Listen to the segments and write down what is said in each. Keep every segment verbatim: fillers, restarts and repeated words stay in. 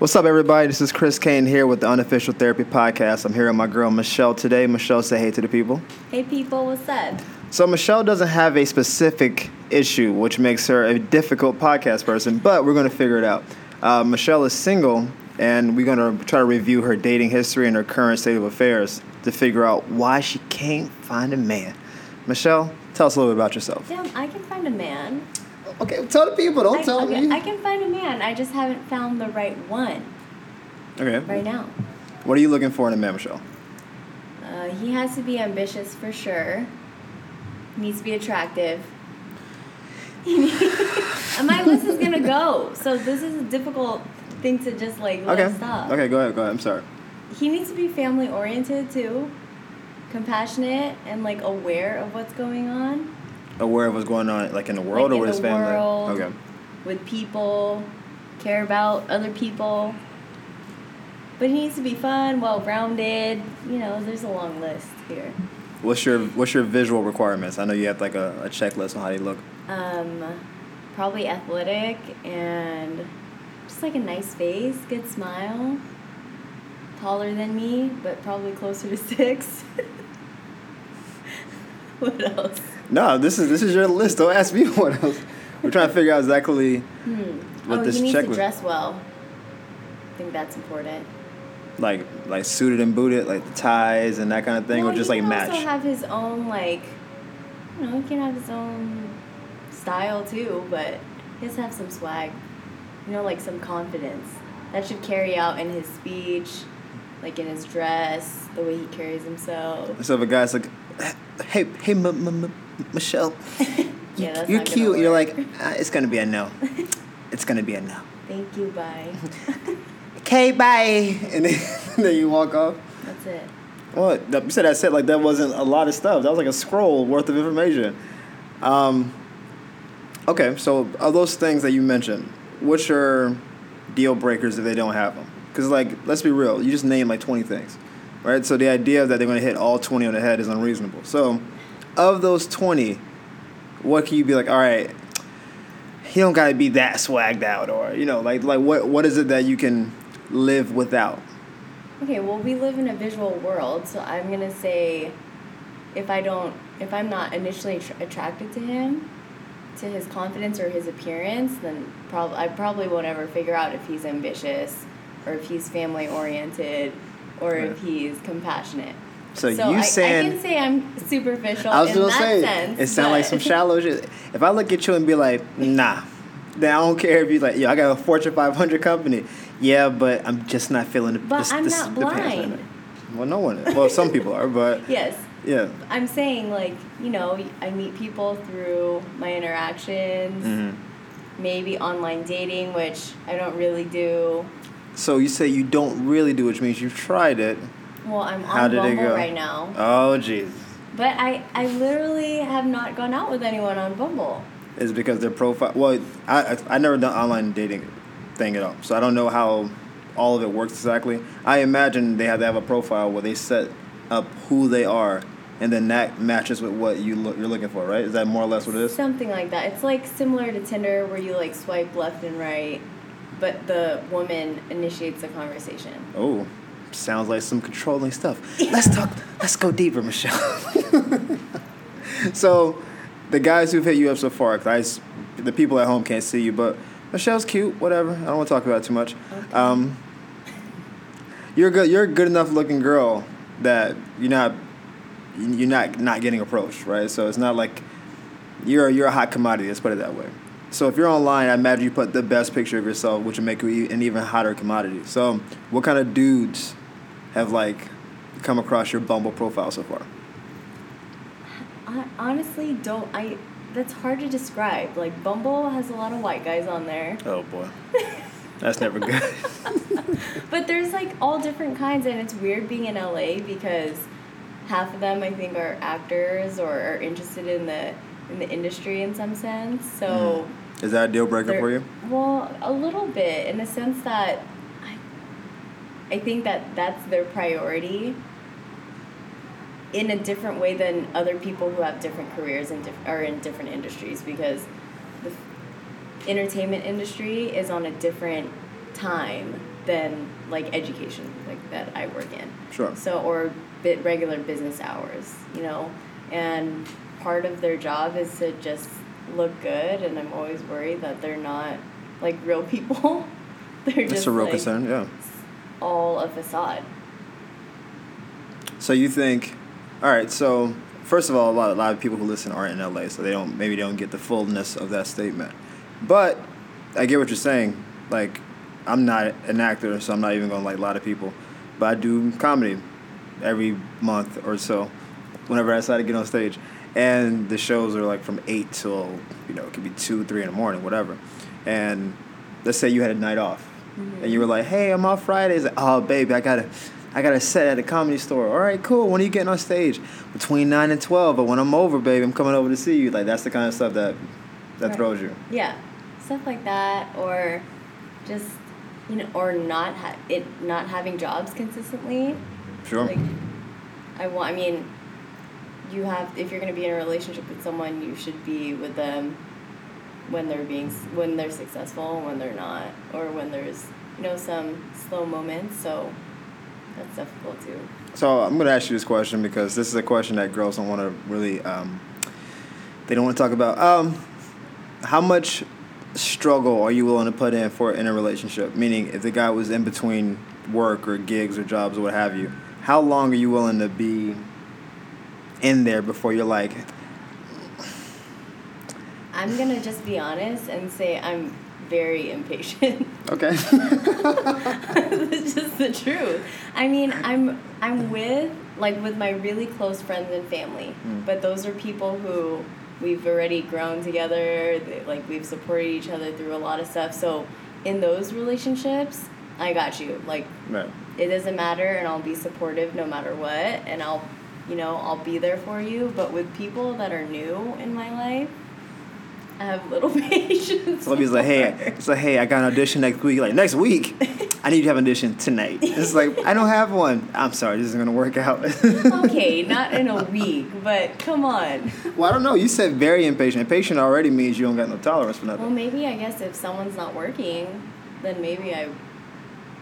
What's up, everybody? This is Chris Kane here with the Unofficial Therapy Podcast. I'm here with my girl, Michelle, today. Michelle, say hey to the people. Hey, people. What's up? So Michelle doesn't have a specific issue, which makes her a difficult podcast person, but we're going to figure it out. Uh, Michelle is single, and we're going to try to review her dating history and her current state of affairs to figure out why she can't find a man. Michelle, tell us a little bit about yourself. Damn, I can find a man. Okay, tell the people. Don't I, tell okay, me. I can find a man. I just haven't found the right one. Okay. Right now. What are you looking for in a man, Michelle? Uh, he has to be ambitious for sure. He needs to be attractive. And my list is gonna go. So this is a difficult thing to just like let okay. stop. Okay. Go ahead. Go ahead. I'm sorry. He needs to be family oriented too, compassionate and like aware of what's going on. Aware of what's going on, like in the world, like or with his family? World, okay. With people, care about other people. But he needs to be fun, well-rounded. You know, there's a long list here. What's your What's your visual requirements? I know you have like a, a checklist on how you look. Um, probably athletic and just like a nice face, good smile. Taller than me, but probably closer to six. What else? No, this is this is your list. Don't ask me what else. We're trying to figure out exactly hmm. what oh, this checklist. Oh, he needs to dress well. I think that's important. Like like suited and booted, like the ties and that kind of thing, well, or just like match. He can also have his own like, you know, he can have his own style too, but he has to have some swag, you know, like some confidence that should carry out in his speech, like in his dress, the way he carries himself. So if a guy's like, hey, hey, m- m- m- Michelle, yeah, you're cute. You're like, uh, it's going to be a no. It's going to be a no. Thank you, bye. Okay, bye. And then, and then you walk off. That's it. Well, you said that's it. Like, that wasn't a lot of stuff. That was like a scroll worth of information. Um. Okay, so of those things that you mentioned, what's your deal breakers if they don't have them? Because, like, let's be real. You just named, like, twenty things, right? So the idea that they're going to hit all twenty on the head is unreasonable. So of those twenty, what can you be like, all right, he don't got to be that swagged out, or, you know, like, like what what is it that you can live without? Okay, well, we live in a visual world, so I'm going to say if I don't, if I'm not initially tr- attracted to him, to his confidence or his appearance, then prob- I probably won't ever figure out if he's ambitious or if he's family-oriented or right. if he's compassionate. So, so you I, saying I can say I'm superficial. I was in gonna that say sense, it sounds like some shallow shit. If I look at you and be like, nah, then I don't care if you're like, yo, I got a Fortune five hundred company. Yeah, but I'm just not feeling the. But this, I'm this, not the blind. Right well, no one is. Well, some people are, but yes. Yeah. I'm saying like you know I meet people through my interactions, mm-hmm. maybe online dating, which I don't really do. So you say you don't really do, which means you've tried it. Well, I'm on Bumble right now. Oh, jeez. But I, I literally have not gone out with anyone on Bumble. It's because their profile... Well, I I never done online dating thing at all, so I don't know how all of it works exactly. I imagine they have to have a profile where they set up who they are, and then that matches with what you look, you're looking for, right? Is that more or less what it is? Something like that. It's like similar to Tinder where you like swipe left and right, but the woman initiates the conversation. Oh, sounds like some controlling stuff. Let's talk. Let's go deeper, Michelle. So, the guys who've hit you up so far, cause I, the people at home can't see you, but Michelle's cute. Whatever. I don't want to talk about it too much. Okay. Um, you're good. You're a good enough looking girl that you're not. You're not not getting approached, right? So it's not like you're you're a hot commodity. Let's put it that way. So if you're online, I imagine you put the best picture of yourself, which would make you an even hotter commodity. So what kind of dudes have, like, come across your Bumble profile so far? I honestly don't. I That's hard to describe. Like, Bumble has a lot of white guys on there. Oh, boy. That's never good. But there's, like, all different kinds, and it's weird being in L A because half of them, I think, are actors or are interested in the in the industry in some sense. So... Mm-hmm. Is that a deal breaker for you? Well, a little bit, in the sense that I, I think that that's their priority in a different way than other people who have different careers and diff- are in different industries, because the f- entertainment industry is on a different time than like education, like that I work in. Sure. So or bit regular business hours, you know, and part of their job is to just look good, and I'm always worried that they're not like real people. They're just, it's a real like, concern, yeah. All a facade. So you think, all right, so first of all, a lot, a lot of people who listen aren't in L A, so they don't maybe they don't get the fullness of that statement. But I get what you're saying. Like, I'm not an actor, so I'm not even going to like a lot of people. But I do comedy every month or so, whenever I decide to get on stage. And the shows are like from eight till, you know, it could be two, three in the morning, whatever. And let's say you had a night off, mm-hmm. and you were like, "Hey, I'm off Fridays." Like, "Oh, baby, I gotta, I gotta set at a Comedy Store." All right, cool. When are you getting on stage? Between nine and twelve. But when I'm over, baby, I'm coming over to see you. Like that's the kind of stuff that that right. throws you. Yeah, stuff like that, or just you know, or not ha- it not having jobs consistently. Sure. Like, I want. I mean. You have, if you're going to be in a relationship with someone, you should be with them when they're being, when they're successful, when they're not, or when there's, you know, some slow moments. So that's difficult too. So I'm going to ask you this question because this is a question that girls don't want to really, um, they don't want to talk about. Um, how much struggle are you willing to put in for in a relationship? Meaning, if the guy was in between work or gigs or jobs or what have you, how long are you willing to be in there before you're like, I'm gonna just be honest and say I'm very impatient. Okay. That's just the truth. I mean, I'm I'm with like with my really close friends and family, mm. but those are people who we've already grown together. They, like we've supported each other through a lot of stuff. So in those relationships, I got you. Like right. It doesn't matter, and I'll be supportive no matter what, and I'll. You know, I'll be there for you, but with people that are new in my life, I have little patience. So he's like, hey, it's like, hey, I got an audition next week. Like, next week? I need you to have an audition tonight. It's like, I don't have one. I'm sorry, this isn't going to work out. Okay, not in a week, but come on. Well, I don't know. You said very impatient. Impatient already means you don't got no tolerance for nothing. Well, maybe, I guess, if someone's not working, then maybe I...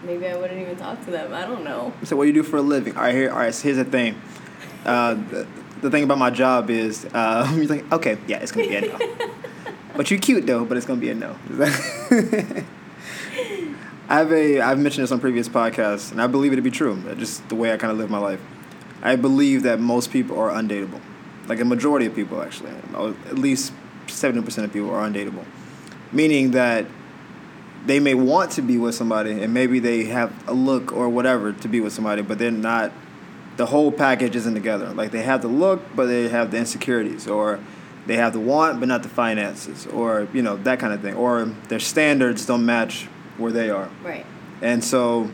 Maybe I wouldn't even talk to them. I don't know. So what do you do for a living? All right, here, all right, so here's the thing. Uh, the, the thing about my job is, uh, you're like, okay, yeah, it's gonna be a no. But you're cute though, but it's gonna be a no. I have a, I've mentioned this on previous podcasts, and I believe it to be true. Just the way I kind of live my life. I believe that most people are undateable. Like a majority of people, actually, at least seventy percent of people are undateable, meaning that they may want to be with somebody, and maybe they have a look or whatever to be with somebody, but they're not. The whole package isn't together. Like, they have the look, but they have the insecurities. Or they have the want, but not the finances. Or, you know, that kind of thing. Or their standards don't match where they are. Right. And so,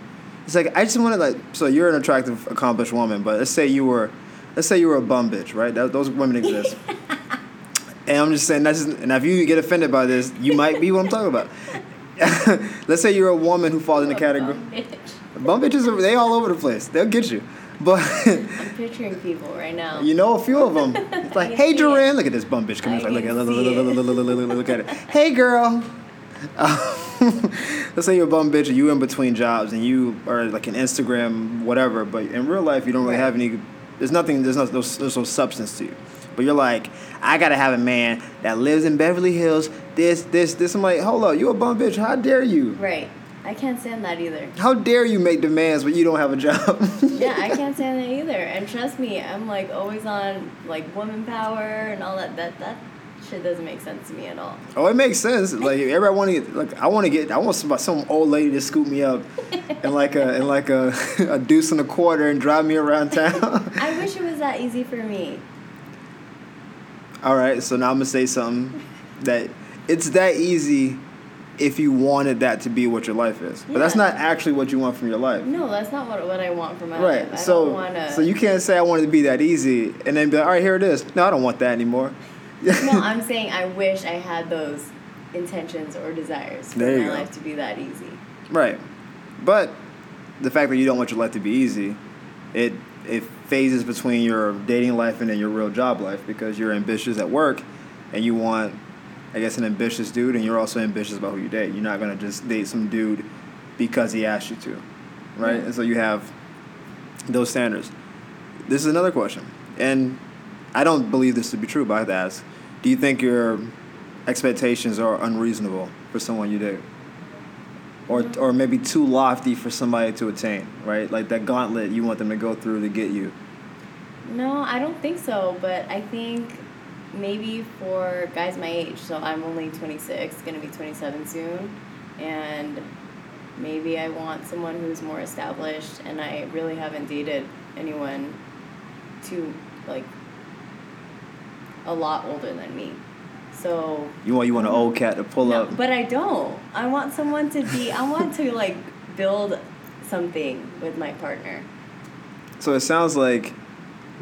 it's like, I just want to, like... So, you're an attractive, accomplished woman, but let's say you were... Let's say you were a bum bitch, right? That, those women exist. And I'm just saying, that's just... And if you get offended by this, you might be what I'm talking about. Let's say you're a woman who falls in the category... Bum bitch. Bum bitches, are, they all over the place. They'll get you. But I'm picturing people right now. You know a few of them. It's like, hey, Duran, look at this bum bitch. Come here. Look at look, look, look, look, look, look, look at it. Hey, girl. Um, let's say you're a bum bitch and you in between jobs and you are like an Instagram whatever, but in real life you don't really have any. There's nothing. There's no. There's no substance to you. But you're like, I gotta have a man that lives in Beverly Hills. This, this, this. I'm like, hold on, you a bum bitch? How dare you? Right. I can't stand that either. How dare you make demands when you don't have a job? Yeah, I can't stand that either. And trust me, I'm like always on like woman power and all that. That that shit doesn't make sense to me at all. Oh, it makes sense. Like everybody want to like I want to get I want some some old lady to scoop me up and like a and like a, a deuce and a quarter and drive me around town. I wish it was that easy for me. All right, so now I'm gonna say something that it's that easy. If you wanted that to be what your life is. But yeah. That's not actually what you want from your life. No, that's not what what I want from my right. life. Right. So, wanna... so you can't say I want it to be that easy and then be like, all right, here it is. No, I don't want that anymore. No, I'm saying I wish I had those intentions or desires for there my life to be that easy. Right. But the fact that you don't want your life to be easy, it it phases between your dating life and then your real job life because you're ambitious at work and you want... I guess an ambitious dude, and you're also ambitious about who you date. You're not going to just date some dude because he asked you to, right? Mm-hmm. And so you have those standards. This is another question, and I don't believe this to be true, but I have to ask. Do you think your expectations are unreasonable for someone you date? Or or maybe too lofty for somebody to attain, right? Like that gauntlet you want them to go through to get you. No, I don't think so, but I think maybe for guys my age, so I'm only twenty-six, going to be twenty-seven soon, and maybe I want someone who's more established, and I really haven't dated anyone too, like, a lot older than me. So you want you want an old cat to pull no, up. But I don't. I want someone to be. I want to like build something with my partner. So it sounds like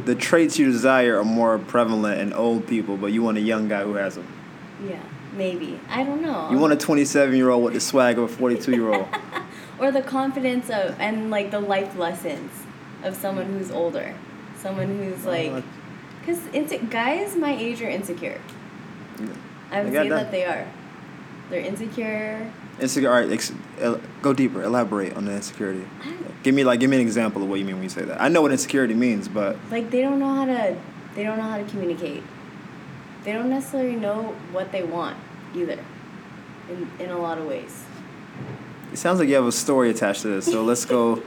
the traits you desire are more prevalent in old people, but you want a young guy who has them. Yeah, maybe. I don't know. You want a twenty-seven-year-old with the swag of a forty-two-year-old, or the confidence of and like the life lessons of someone who's older, someone who's like, because inse- guys my age are insecure. Yeah. I would say done. that they are. They're insecure. Insecure. All right, ex- el- go deeper. Elaborate on the insecurity. Like, give me like give me an example of what you mean when you say that. I know what insecurity means, but like they don't know how to they don't know how to communicate. They don't necessarily know what they want either. In in a lot of ways. It sounds like you have a story attached to this, so let's go.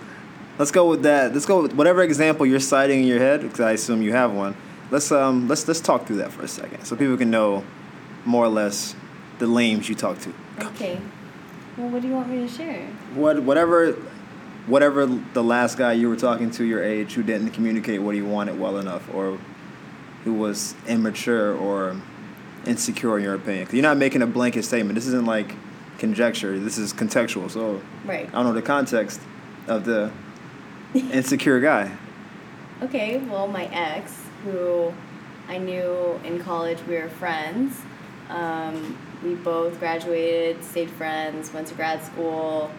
Let's go with that. Let's go with whatever example you're citing in your head, because I assume you have one. Let's um let's let's talk through that for a second, so people can know more or less the lames you talk to. Okay. Well, what do you want me to share? What whatever whatever the last guy you were talking to your age who didn't communicate what he wanted well enough, or who was immature or insecure in your opinion. 'Cause you're not making a blanket statement. This isn't like conjecture. This is contextual. So right. I don't know the context of the insecure guy. Okay, well, my ex, who I knew in college, we were friends. Um, we both graduated, stayed friends, went to grad school,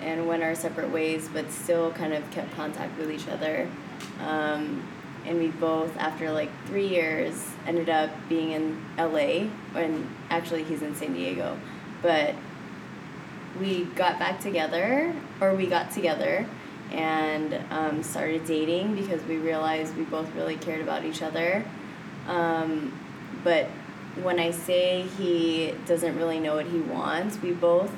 and went our separate ways, but still kind of kept contact with each other. Um, and we both, after like three years, ended up being in L A, and actually he's in San Diego. But we got back together, or we got together, and um, started dating because we realized we both really cared about each other. Um, but when I say he doesn't really know what he wants, we both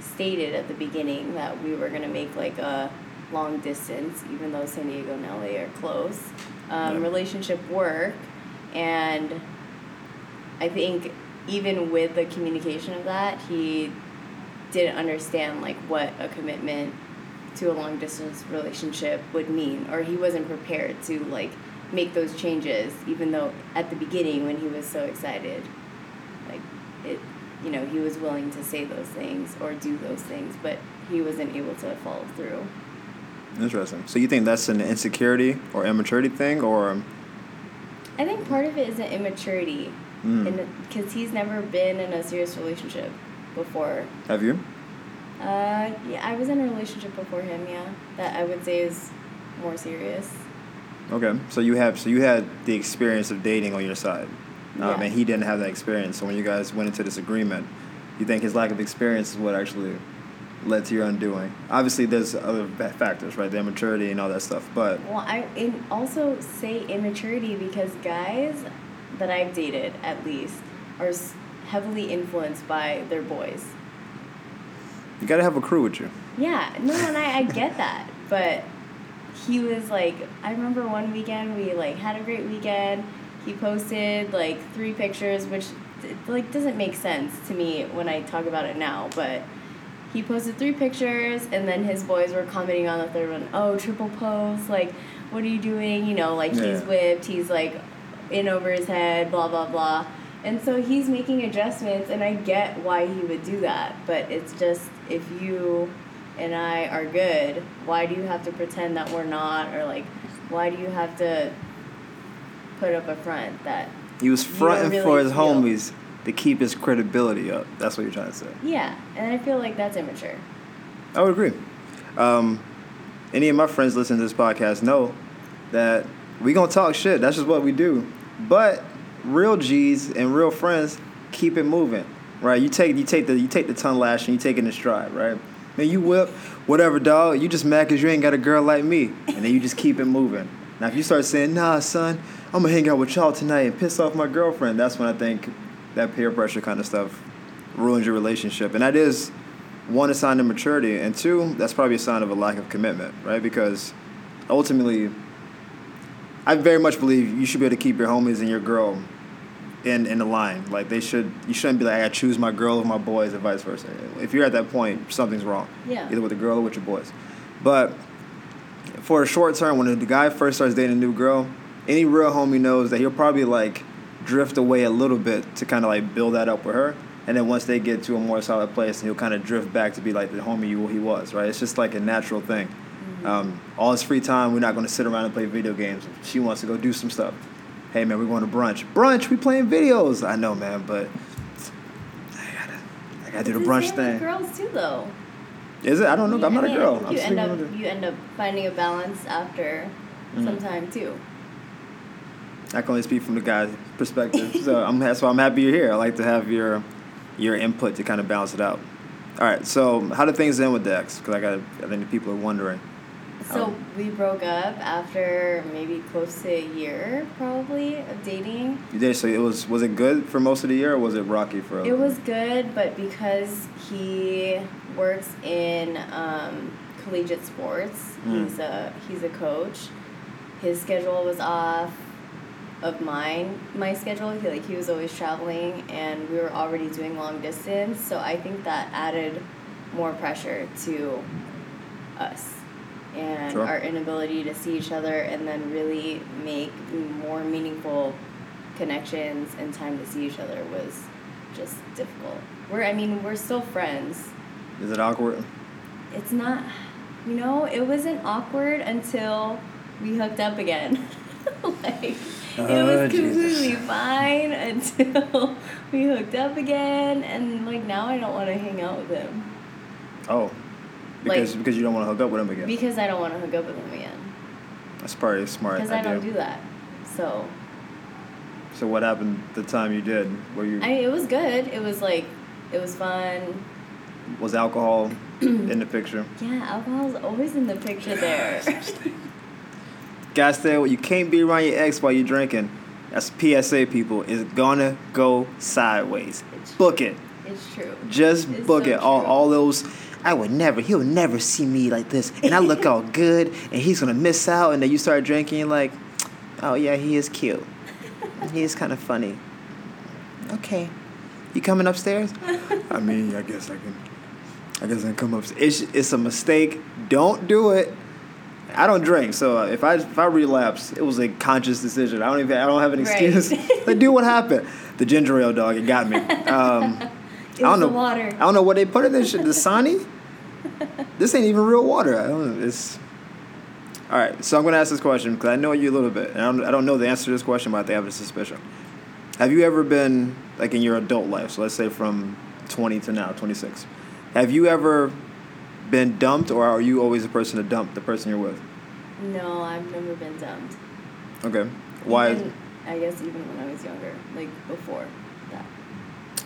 stated at the beginning that we were going to make like a long distance, even though San Diego and L A are close, um, yep. relationship work. And I think even with the communication of that, he didn't understand like what a commitment to a long distance relationship would mean, or he wasn't prepared to like make those changes, even though at the beginning when he was so excited, like it, you know, he was willing to say those things or do those things, but he wasn't able to follow through. Interesting. So you think that's an insecurity or immaturity thing, or? I think part of it is an immaturity, because mm. he's never been in a serious relationship before. Have you? Uh, yeah, I was in a relationship before him, yeah, that I would say is more serious. Okay, so you have, so you had the experience of dating on your side, um, yeah. and he didn't have that experience, so when you guys went into this agreement, you think his lack of experience is what actually led to your undoing? Obviously, there's other factors, right, the immaturity and all that stuff, but... Well, I and also say immaturity because guys that I've dated, at least, are heavily influenced by their boys. You gotta have a crew with you. Yeah, no, and I, I get that, but he was like, I remember one weekend we like had a great weekend. He posted like three pictures, which like doesn't make sense to me when I talk about it now. But he posted three pictures, and then his boys were commenting on the third one. Oh, triple post! Like, what are you doing? You know, like yeah. he's whipped. He's like in over his head. Blah blah blah. And so he's making adjustments, and I get why he would do that, but it's just, if you and I are good, why do you have to pretend that we're not, or like, why do you have to put up a front that... He was fronting really for his feel. homies to keep his credibility up. That's what you're trying to say. Yeah, and I feel like that's immature. I would agree. Um, any of my friends listening to this podcast know that we gonna talk shit. That's just what we do. But... real G's and real friends keep it moving, right? You take you take the you take the tongue lash and you take it in stride, right? Man, you whip, whatever, dog. You just mad because you ain't got a girl like me. And then you just keep it moving. Now, if you start saying, nah, son, I'm going to hang out with y'all tonight and piss off my girlfriend, that's when I think that peer pressure kind of stuff ruins your relationship. And that is, one, a sign of maturity, and two, that's probably a sign of a lack of commitment, right? Because ultimately, I very much believe you should be able to keep your homies and your girl in in the line. Like, they should, you shouldn't be like, I choose my girl over my boys and vice versa. If you're at that point, something's wrong. Yeah. Either with the girl or with your boys. But for a short term, when the guy first starts dating a new girl, any real homie knows that he'll probably, like, drift away a little bit to kind of, like, build that up with her. And then once they get to a more solid place, he'll kind of drift back to be like the homie you he was, right? It's just like a natural thing. Mm-hmm. Um, all his free time, we're not going to sit around and play video games. She wants to go do some stuff. Hey, man, we're going to brunch. Brunch? We playing videos. I know, man, but I got to I gotta do the brunch thing. It's the same with girls, too, though. Is it? I don't know. You, I'm not I mean, a girl. You, I'm end up, you end up finding a balance after mm-hmm. some time, too. I can only speak from the guy's perspective. so I'm That's so why I'm happy you're here. I like to have your... your input to kind of balance it out. All right, so how did things end with Dex? Because I got, I think people are wondering. So um, we broke up after maybe close to a year, probably, of dating. You did, so it was was it good for most of the year, or was it rocky for a little? It was good, but because he works in um, collegiate sports, mm. he's a he's a coach. His schedule was off. Of mine, my schedule, he, like he was always traveling, and we were already doing long distance, so I think that added more pressure to us and sure. our inability to see each other and then really make more meaningful connections and time to see each other was just difficult. We're, I mean, we're still friends. Is it awkward? It's not, you know, it wasn't awkward until we hooked up again. like. It was completely oh, fine until we hooked up again, and like now I don't want to hang out with him. Oh, because like, because you don't want to hook up with him again. Because I don't want to hook up with him again. That's probably a smart. Because I don't do that, so. So what happened the time you did? Were you? I mean, it was good. It was like, it was fun. Was alcohol in the picture? Yeah, alcohol's always in the picture there. Guys, stay away. You can't be around your ex while you're drinking. That's P S A, people. It's gonna go sideways. It's book it. It's true. Just it's book so it. True. All all those. I would never. He'll never see me like this, and I look all good, and he's gonna miss out. And then you start drinking, you're like, oh yeah, he is cute. He is kind of funny. Okay, you coming upstairs? I mean, I guess I can. I guess I can come upstairs. It's it's a mistake. Don't do it. I don't drink, so if I if I relapse, it was a conscious decision. I don't even I don't have an excuse. Right. Like, dude, what happened? The ginger ale, dog, it got me. Um, it I don't was know, the water. I don't know what they put in this shit. Dasani? This ain't even real water. I don't. It's all right. So I'm gonna ask this question because I know you a little bit, and I don't, I don't know the answer to this question, but I think I have a suspicion. Have you ever been like in your adult life? So let's say from twenty to now, twenty-six. Have you ever been dumped, or are you always the person to dump the person you're with? No, I've never been dumped. Okay. Why? Even, I guess even when I was younger, like before that.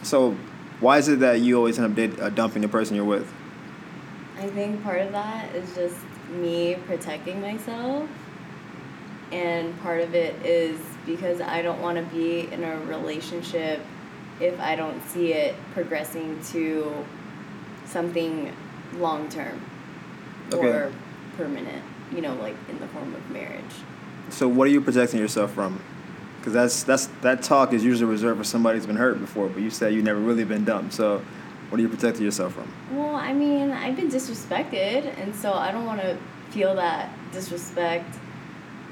So why is it that you always end up did, uh, dumping the person you're with? I think part of that is just me protecting myself, and part of it is because I don't want to be in a relationship if I don't see it progressing to something long term okay. or permanent, you know, like in the form of marriage. So what are you protecting yourself from? Because that's that's that talk is usually reserved for somebody who's been hurt before, but you said you've never really been dumped. So what are you protecting yourself from? Well, I mean, I've been disrespected, and so I don't want to feel that disrespect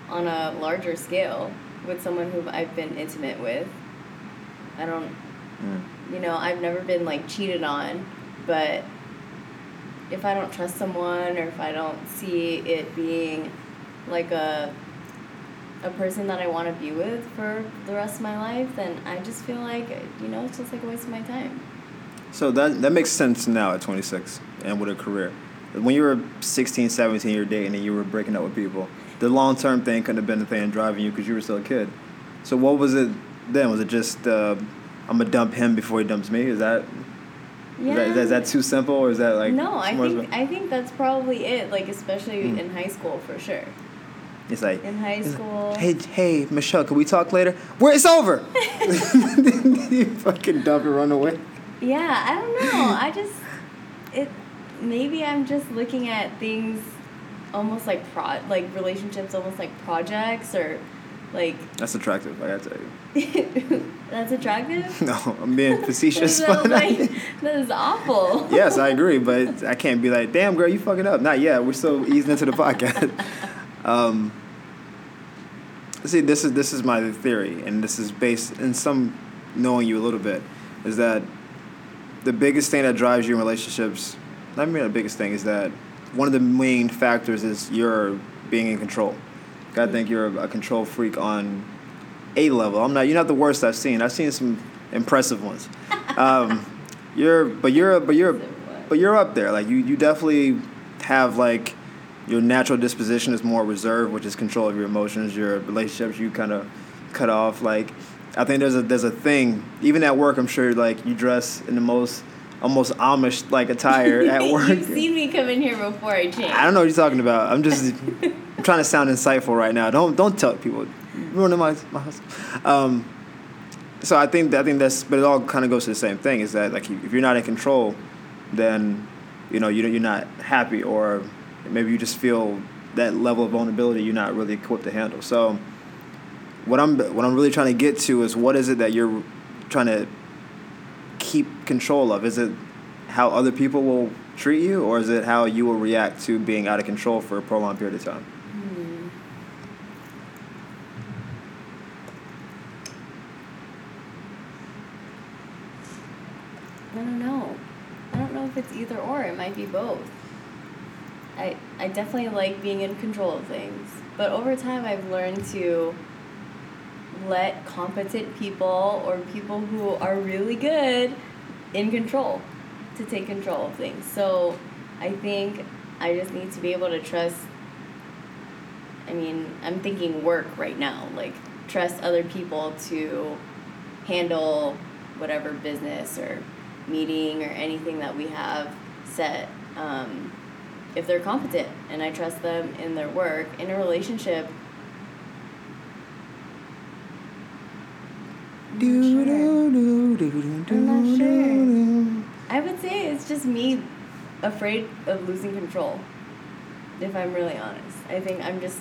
on a larger scale with someone who I've been intimate with. I don't, mm. you know, I've never been like cheated on, but if I don't trust someone, or if I don't see it being like a a person that I want to be with for the rest of my life, then I just feel like, you know, it's just like a waste of my time. So that that makes sense now at twenty-six and with a career. When you were sixteen, seventeen, you were dating and you were breaking up with people. The long-term thing couldn't have been the thing driving you because you were still a kid. So what was it then? Was it just, uh, I'm going to dump him before he dumps me? Is that... Yeah. Is that, is that, is that too simple, or is that like... No, I think, I think that's probably it, like, especially mm. in high school, for sure. It's like... In high school... Hey, hey, Michelle, can we talk later? Where it's over! You fucking dump and run away. Yeah, I don't know. I just... it. Maybe I'm just looking at things almost like pro, like relationships almost like projects or... Like that's attractive, I gotta tell you. That's attractive? No, I'm being facetious. That, like, that is awful. Yes, I agree, but I can't be like, damn, girl, you fucking up. Not yet. We're still easing into the podcast. um, see, this is this is my theory, and this is based in some knowing you a little bit, is that the biggest thing that drives you in relationships, not even the biggest thing, is that one of the main factors is you're being in control. I think you're a control freak on a level. I'm not. You're not the worst I've seen. I've seen some impressive ones. Um, you're, but you're, but you're, but you're up there. Like you, you definitely have like your natural disposition is more reserved, which is control of your emotions, your relationships. You kind of cut off. Like I think there's a there's a thing. Even at work, I'm sure like you dress in the most almost Amish like attire at work. You've seen me come in here before I change. I don't know what you're talking about. I'm just. I'm trying to sound insightful right now. Don't don't tell people. Ruining my my house. Um, so I think I think that's. But it all kind of goes to the same thing. Is that like if you're not in control, then you know you you're not happy, or maybe you just feel that level of vulnerability you're not really equipped to handle. So what I'm what I'm really trying to get to is what is it that you're trying to keep control of? Is it how other people will treat you, or is it how you will react to being out of control for a prolonged period of time? I don't know. I don't know if it's either or. It might be both. I I definitely like being in control of things. But over time, I've learned to let competent people or people who are really good in control, to take control of things. So I think I just need to be able to trust. I mean, I'm thinking work right now. Like, trust other people to handle whatever business or meeting or anything that we have set, um, if they're competent, and I trust them in their work. In a relationship, I'm not sure. I'm not sure. I would say it's just me afraid of losing control, if I'm really honest. I think I'm just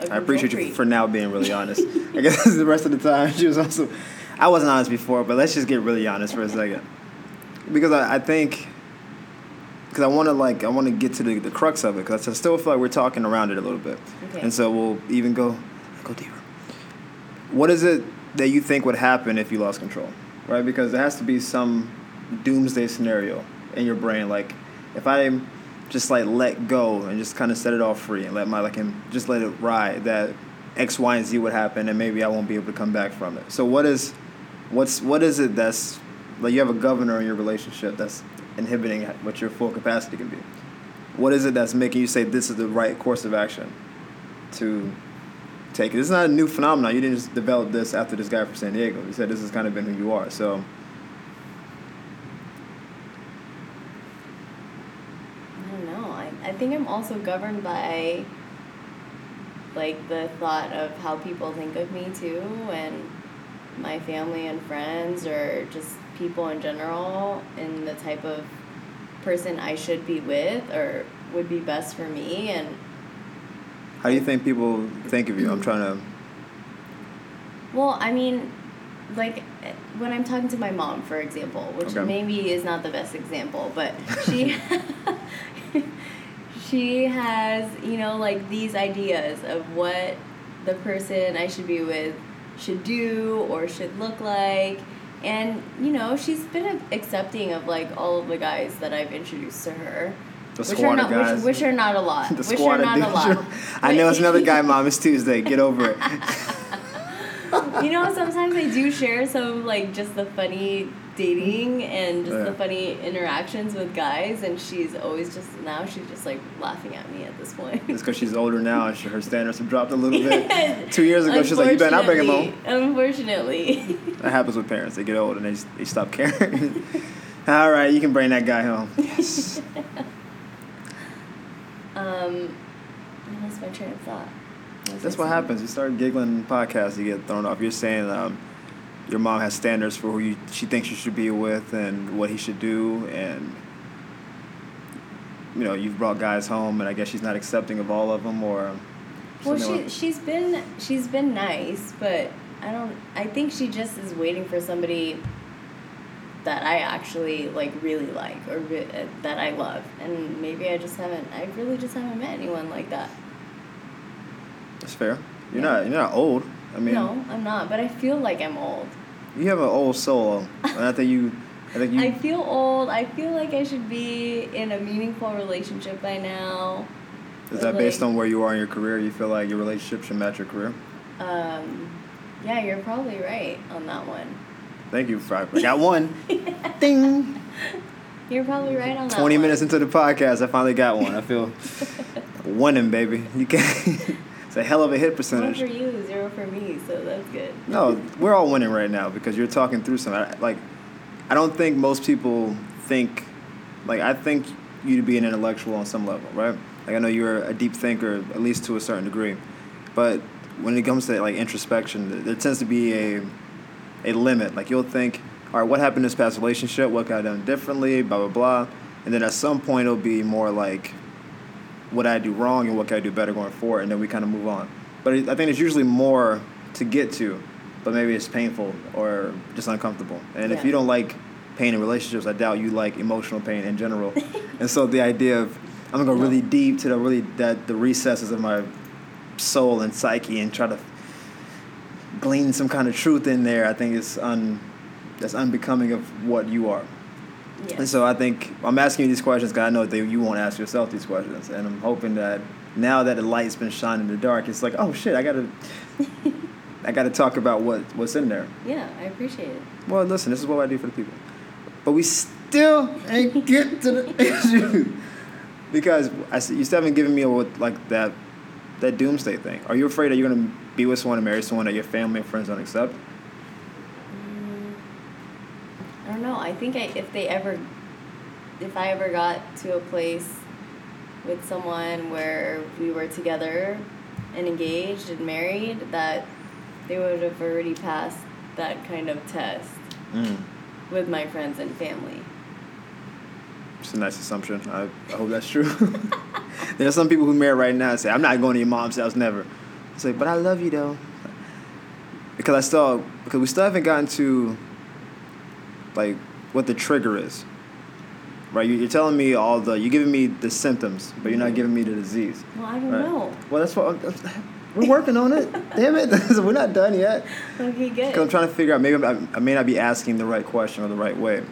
a I appreciate freak. You for now being really honest. I guess the rest of the time she was also... I wasn't honest before, but let's just get really honest for a second. Because I, I think, because I want to like I want to get to the, the crux of it. Because I still feel like we're talking around it a little bit, okay. And so we'll even go go deeper. What is it that you think would happen if you lost control, right? Because there has to be some doomsday scenario in your brain. Like if I just like let go and just kind of set it all free and let my like and just let it ride, that X, Y, and Z would happen, and maybe I won't be able to come back from it. So what is, what's what is it that's like you have a governor in your relationship that's inhibiting what your full capacity can be. What is it that's making you say this is the right course of action to take it? This is not a new phenomenon. You didn't just develop this after this guy from San Diego. You said this has kind of been who you are. So I don't know. I, I think I'm also governed by like the thought of how people think of me too, and my family and friends, or just people in general, and the type of person I should be with or would be best for me. And how do you think people think of you? I'm trying to... Well, I mean, like when I'm talking to my mom, for example, which okay. maybe is not the best example, but she she has, you know, like these ideas of what the person I should be with should do or should look like. And, you know, she's been accepting of, like, all of the guys that I've introduced to her. The which squatter are not, guys. Which, which are not a lot. The which are not dudes. A lot. I know it's another guy, Mom. It's Tuesday. Get over it. You know, sometimes I do share some, like, just the funny dating and just yeah. the funny interactions with guys. And she's always just, now she's just, like, laughing at me at this point. It's because she's older now and her standards have dropped a little bit. Yes. Two years ago, she's like, you better not bring him home. Unfortunately. That happens with parents. They get old and they, just, they stop caring. All right, you can bring that guy home. Yes. um, I lost my train of thought. That's what happens. You start giggling in podcasts, you get thrown off. You're saying um, your mom has standards for who you, she thinks you should be with and what he should do, and you know you've brought guys home, and I guess she's not accepting of all of them, or. Well, she like, she's been she's been nice, but I don't. I think she just is waiting for somebody that I actually like really like or re- uh, that I love, and maybe I just haven't. I really just haven't met anyone like that. That's fair. You're yeah. not you're not old. I mean, no, I'm not, but I feel like I'm old. You have an old soul. And I think you I think you I feel old. I feel like I should be in a meaningful relationship by now. Is that like, based on where you are in your career? You feel like your relationship should match your career? Um yeah, you're probably right on that one. Thank you, Fry. I got one. Ding. You're probably right on that one. twenty minutes into the podcast, I finally got one. I feel winning, baby. You can't It's a hell of a hit percentage. One for you, zero for me, so that's good. No, we're all winning right now because you're talking through something. Like, I don't think most people think, like, I think you to be an intellectual on some level, right? Like, I know you're a deep thinker, at least to a certain degree. But when it comes to, like, introspection, there tends to be a a limit. Like, you'll think, all right, what happened in this past relationship? What could I have done differently? Blah, blah, blah. And then at some point, it'll be more like, what I do wrong and what can I do better going forward, and then we kind of move on. But I think there's usually more to get to, but maybe it's painful or just uncomfortable. And yeah. if you don't like pain in relationships, I doubt you like emotional pain in general. And so the idea of I'm gonna go no. really deep to the really that the recesses of my soul and psyche and try to glean some kind of truth in there, I think it's un that's unbecoming of what you are. Yes. And so I think I'm asking you these questions because I know that you won't ask yourself these questions. And I'm hoping that now that the light's been shining in the dark, it's like, oh, shit, I got to I got to talk about what, what's in there. Yeah, I appreciate it. Well, listen, this is what I do for the people. But we still ain't get to the issue because I, you still haven't given me a, like that that doomsday thing. Are you afraid that you're going to be with someone and marry someone that your family and friends don't accept? I don't know. I think I, if they ever, if I ever got to a place with someone where we were together and engaged and married, that they would have already passed that kind of test mm. with my friends and family. It's a nice assumption. I, I hope that's true. There are some people who marry right now and say, I'm not going to your mom's house, never. It's like, but I love you, though. Because I still, because we still haven't gotten to like what the trigger is, right? You're telling me all the, you're giving me the symptoms, but you're not giving me the disease. Well, I don't right? know. Well, that's what, I'm, we're working on it. Damn it, we're not done yet. Okay, good. Because I'm trying to figure out, maybe I'm, I may not be asking the right question or the right way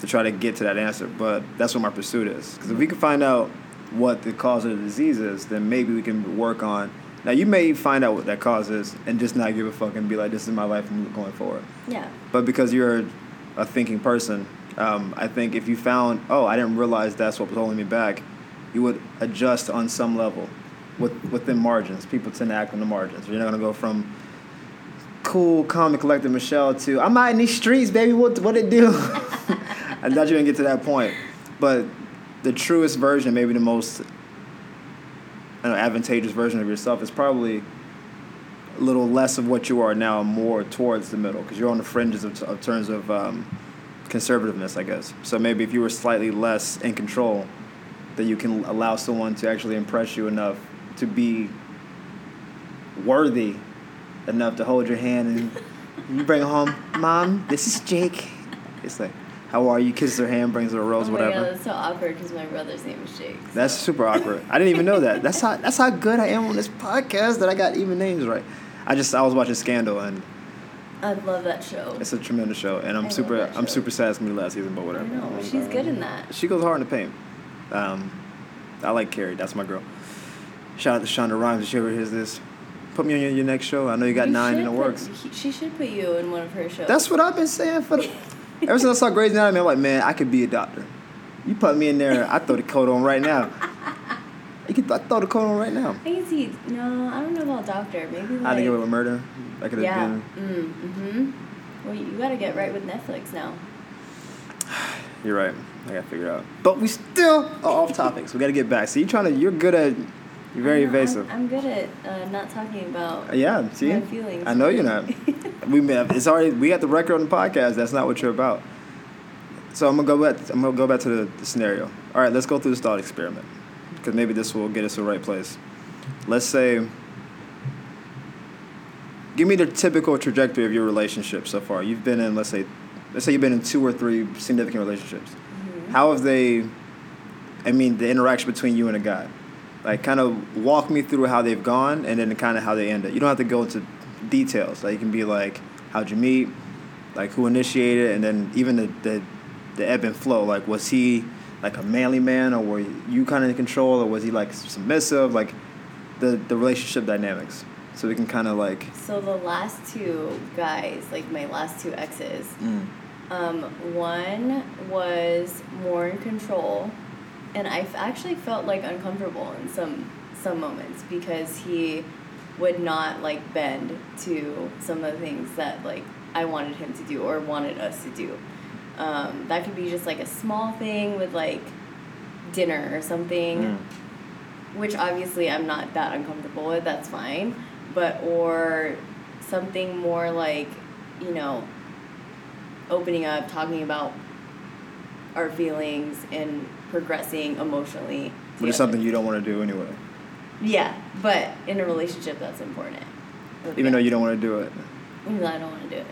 to try to get to that answer, but that's what my pursuit is. Because if we can find out what the cause of the disease is, then maybe we can work on, now you may find out what that cause is and just not give a fuck and be like, this is my life and going forward. Yeah. But because you're a thinking person, um, I think if you found, oh, I didn't realize that's what was holding me back, you would adjust on some level with, within margins. People tend to act on the margins. You're not going to go from cool, calm, and collected Michelle to, I'm out in these streets, baby, what what it do? I thought you didn't get to that point. But the truest version, maybe the most I don't know, advantageous version of yourself is probably a little less of what you are now, more towards the middle, because you're on the fringes of, t- of terms of um, conservativeness, I guess. So maybe if you were slightly less in control, then you can allow someone to actually impress you enough to be worthy enough to hold your hand and you bring home, Mom, this is Jake. It's like, how are you? Kisses her hand, brings her a rose, oh my whatever. God, that's so awkward because my brother's name is Jake. So. That's super awkward. I didn't even know that. That's how that's how good I am on this podcast that I got even names right. I just I was watching Scandal and I love that show. It's a tremendous show, and I'm I super I'm super sad it's gonna be last season, but whatever. I know um, she's um, good in that. She goes hard in the paint. Um, I like Carrie. That's my girl. Shout out to Shonda Rhimes if she ever hears this. Put me on your, your next show. I know you got you nine in the put, works. He, she should put you in one of her shows. That's what I've been saying for the, ever since I saw Grey's Anatomy. I'm like, man, I could be a doctor. You put me in there, I throw the coat on right now. I could th- throw the coat on right now. I can see. No, I don't know about doctor. Maybe like. I think it was a murder. I could have yeah. been. Mm, mm-hmm. Well, you got to get right with Netflix now. You're right. I gotta figure it out. But we still are off topic, so we gotta get back. So you're trying to, you're good at, you're very evasive. I'm, I'm good at uh, not talking about yeah, see? my feelings. I know you're not. we have, it's already, we got the record on the podcast. That's not what you're about. So I'm gonna go back. I'm gonna go back to the, the scenario. All right, let's go through this thought experiment, because maybe this will get us to the right place. Let's say, give me the typical trajectory of your relationship so far. You've been in, let's say, let's say you've been in two or three significant relationships. Mm-hmm. How have they? I mean, the interaction between you and a guy. Like, kind of walk me through how they've gone and then kind of how they ended. You don't have to go into details. Like, you can be like, how'd you meet? Like, who initiated? And then even the the, the ebb and flow. Like, was he like a manly man, or were you kind of in control, or was he like submissive? Like, the the relationship dynamics. So we can kind of like. So the last two guys, like my last two exes, mm. um, one was more in control. And I actually felt, like, uncomfortable in some some moments because he would not, like, bend to some of the things that, like, I wanted him to do or wanted us to do. Um, that could be just, like, a small thing with, like, dinner or something, mm. which obviously I'm not that uncomfortable with. That's fine. But or something more like, you know, opening up, talking about our feelings and progressing emotionally. Which is something you don't want to do anyway. Yeah, but in a relationship, that's important. Okay. Even though you don't want to do it. Even though I don't want to do it.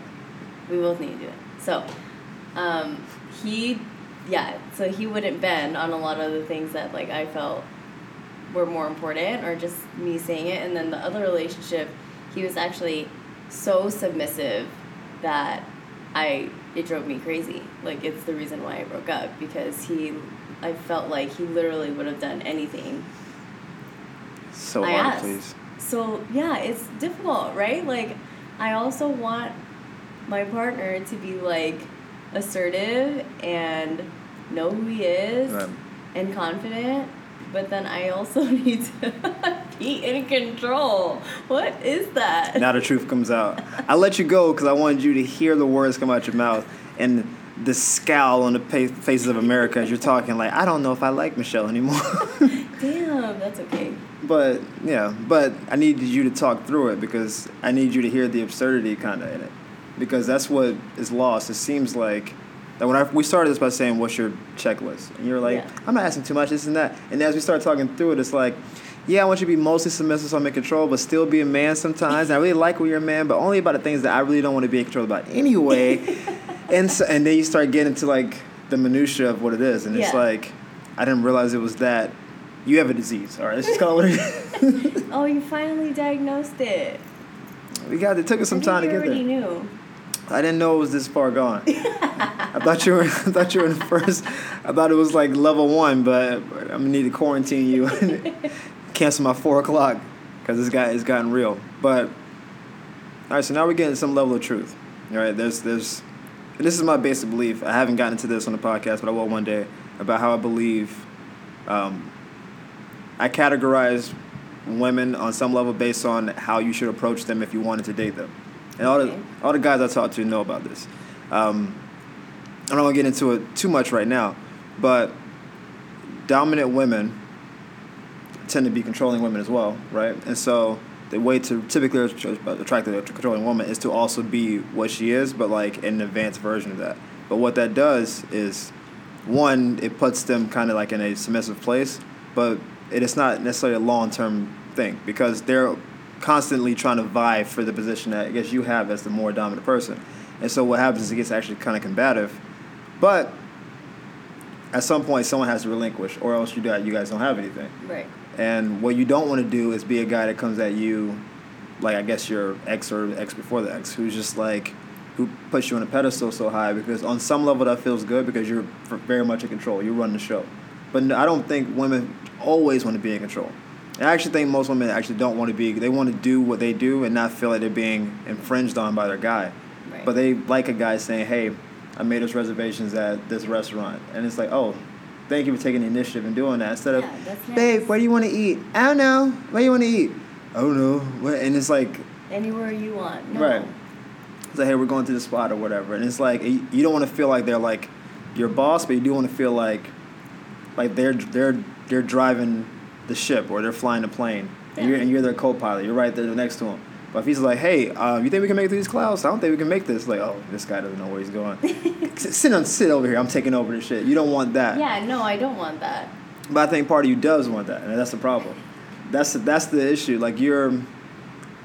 We both need to do it. So, um, he, yeah, so he wouldn't bend on a lot of the things that, like, I felt were more important or just me saying it. And then the other relationship, he was actually so submissive that I, it drove me crazy. Like, it's the reason why I broke up, because he... I felt like he literally would have done anything. So I hard, asked. please. So, yeah, it's difficult, right? Like, I also want my partner to be, like, assertive and know who he is right. and confident, but then I also need to be in control. What is that? Now the truth comes out. I let you go because I wanted you to hear the words come out your mouth, and... the scowl on the faces of America as you're talking, like, I don't know if I like Michelle anymore. Damn, that's okay. But, yeah, but I needed you to talk through it because I need you to hear the absurdity kind of in it, because that's what is lost. It seems like that when I, we started this by saying, what's your checklist? And you're like, yeah. I'm not asking too much, this and that. And as we start talking through it, it's like, yeah, I want you to be mostly submissive, so I'm in control, but still be a man sometimes. And I really like when you're a man, but only about the things that I really don't want to be in control about anyway. And so, and then you start getting into, like, the minutia of what it is. And yeah. it's like, I didn't realize it was that. You have a disease. All right, let's just call it what it is. Oh, you finally diagnosed it. We got it. Took us some time to get there. I already knew. I didn't know it was this far gone. I thought you were I thought you were in the first. I thought it was, like, level one, but I'm going to need to quarantine you and cancel my four o'clock because this guy has gotten real. But, all right, so now we're getting some level of truth. All right, there's there's... this is my basic belief. I haven't gotten into this on the podcast, but I will one day, about how I believe um, I categorize women on some level based on how you should approach them if you wanted to date them. And all the all the guys I talk to know about this. Um, I don't want to get into it too much right now, but dominant women tend to be controlling women as well, right? And so... the way to typically attract a controlling woman is to also be what she is, but, like, an advanced version of that. But what that does is, one, it puts them kind of, like, in a submissive place, but it is not necessarily a long-term thing because they're constantly trying to vie for the position that I guess you have as the more dominant person. And so what happens is it gets actually kind of combative, but at some point someone has to relinquish, or else you you guys don't have anything. Right. And what you don't want to do is be a guy that comes at you, like, I guess your ex or ex before the ex, who's just like, who puts you on a pedestal so high, because on some level that feels good because you're very much in control. You run the show. But I don't think women always want to be in control. And I actually think most women actually don't want to be, they want to do what they do and not feel like they're being infringed on by their guy. Right. But they like a guy saying, hey, I made us reservations at this restaurant. And it's like, oh, thank you for taking the initiative and doing that. Instead of, yeah, nice. Babe, what do you want to eat? I don't know. What do you want to eat? I don't know. And it's like... anywhere you want. No. Right. It's like, hey, we're going to the spot or whatever. And it's like, you don't want to feel like they're, like, your boss, but you do want to feel like like they're they're they're driving the ship or they're flying the plane. Yeah. And, you're, and you're their co-pilot. You're right there next to him. But if he's like, hey, uh, you think we can make it through these clouds? I don't think we can make this. Like, oh, this guy doesn't know where he's going. sit on, sit over here. I'm taking over this shit. You don't want that. Yeah, no, I don't want that. But I think part of you does want that, and that's the problem. That's the, that's the issue. Like, you're...